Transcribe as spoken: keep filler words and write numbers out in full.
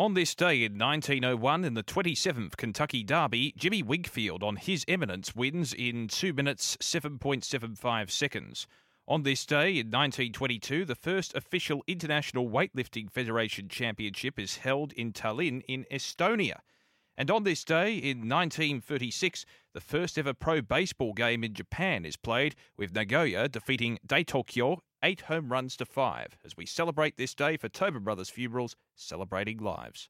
On this day in nineteen oh one, in the twenty-seventh Kentucky Derby, Jimmy Wigfield on his eminence wins in two minutes, seven point seven five seconds. On this day in nineteen twenty-two, the first official International Weightlifting Federation Championship is held in Tallinn in Estonia. And on this day in nineteen thirty-six, the first ever pro baseball game in Japan is played, with Nagoya defeating Dai Tokyo eight home runs to five, as we celebrate this day for Tobin Brothers Funerals, celebrating lives.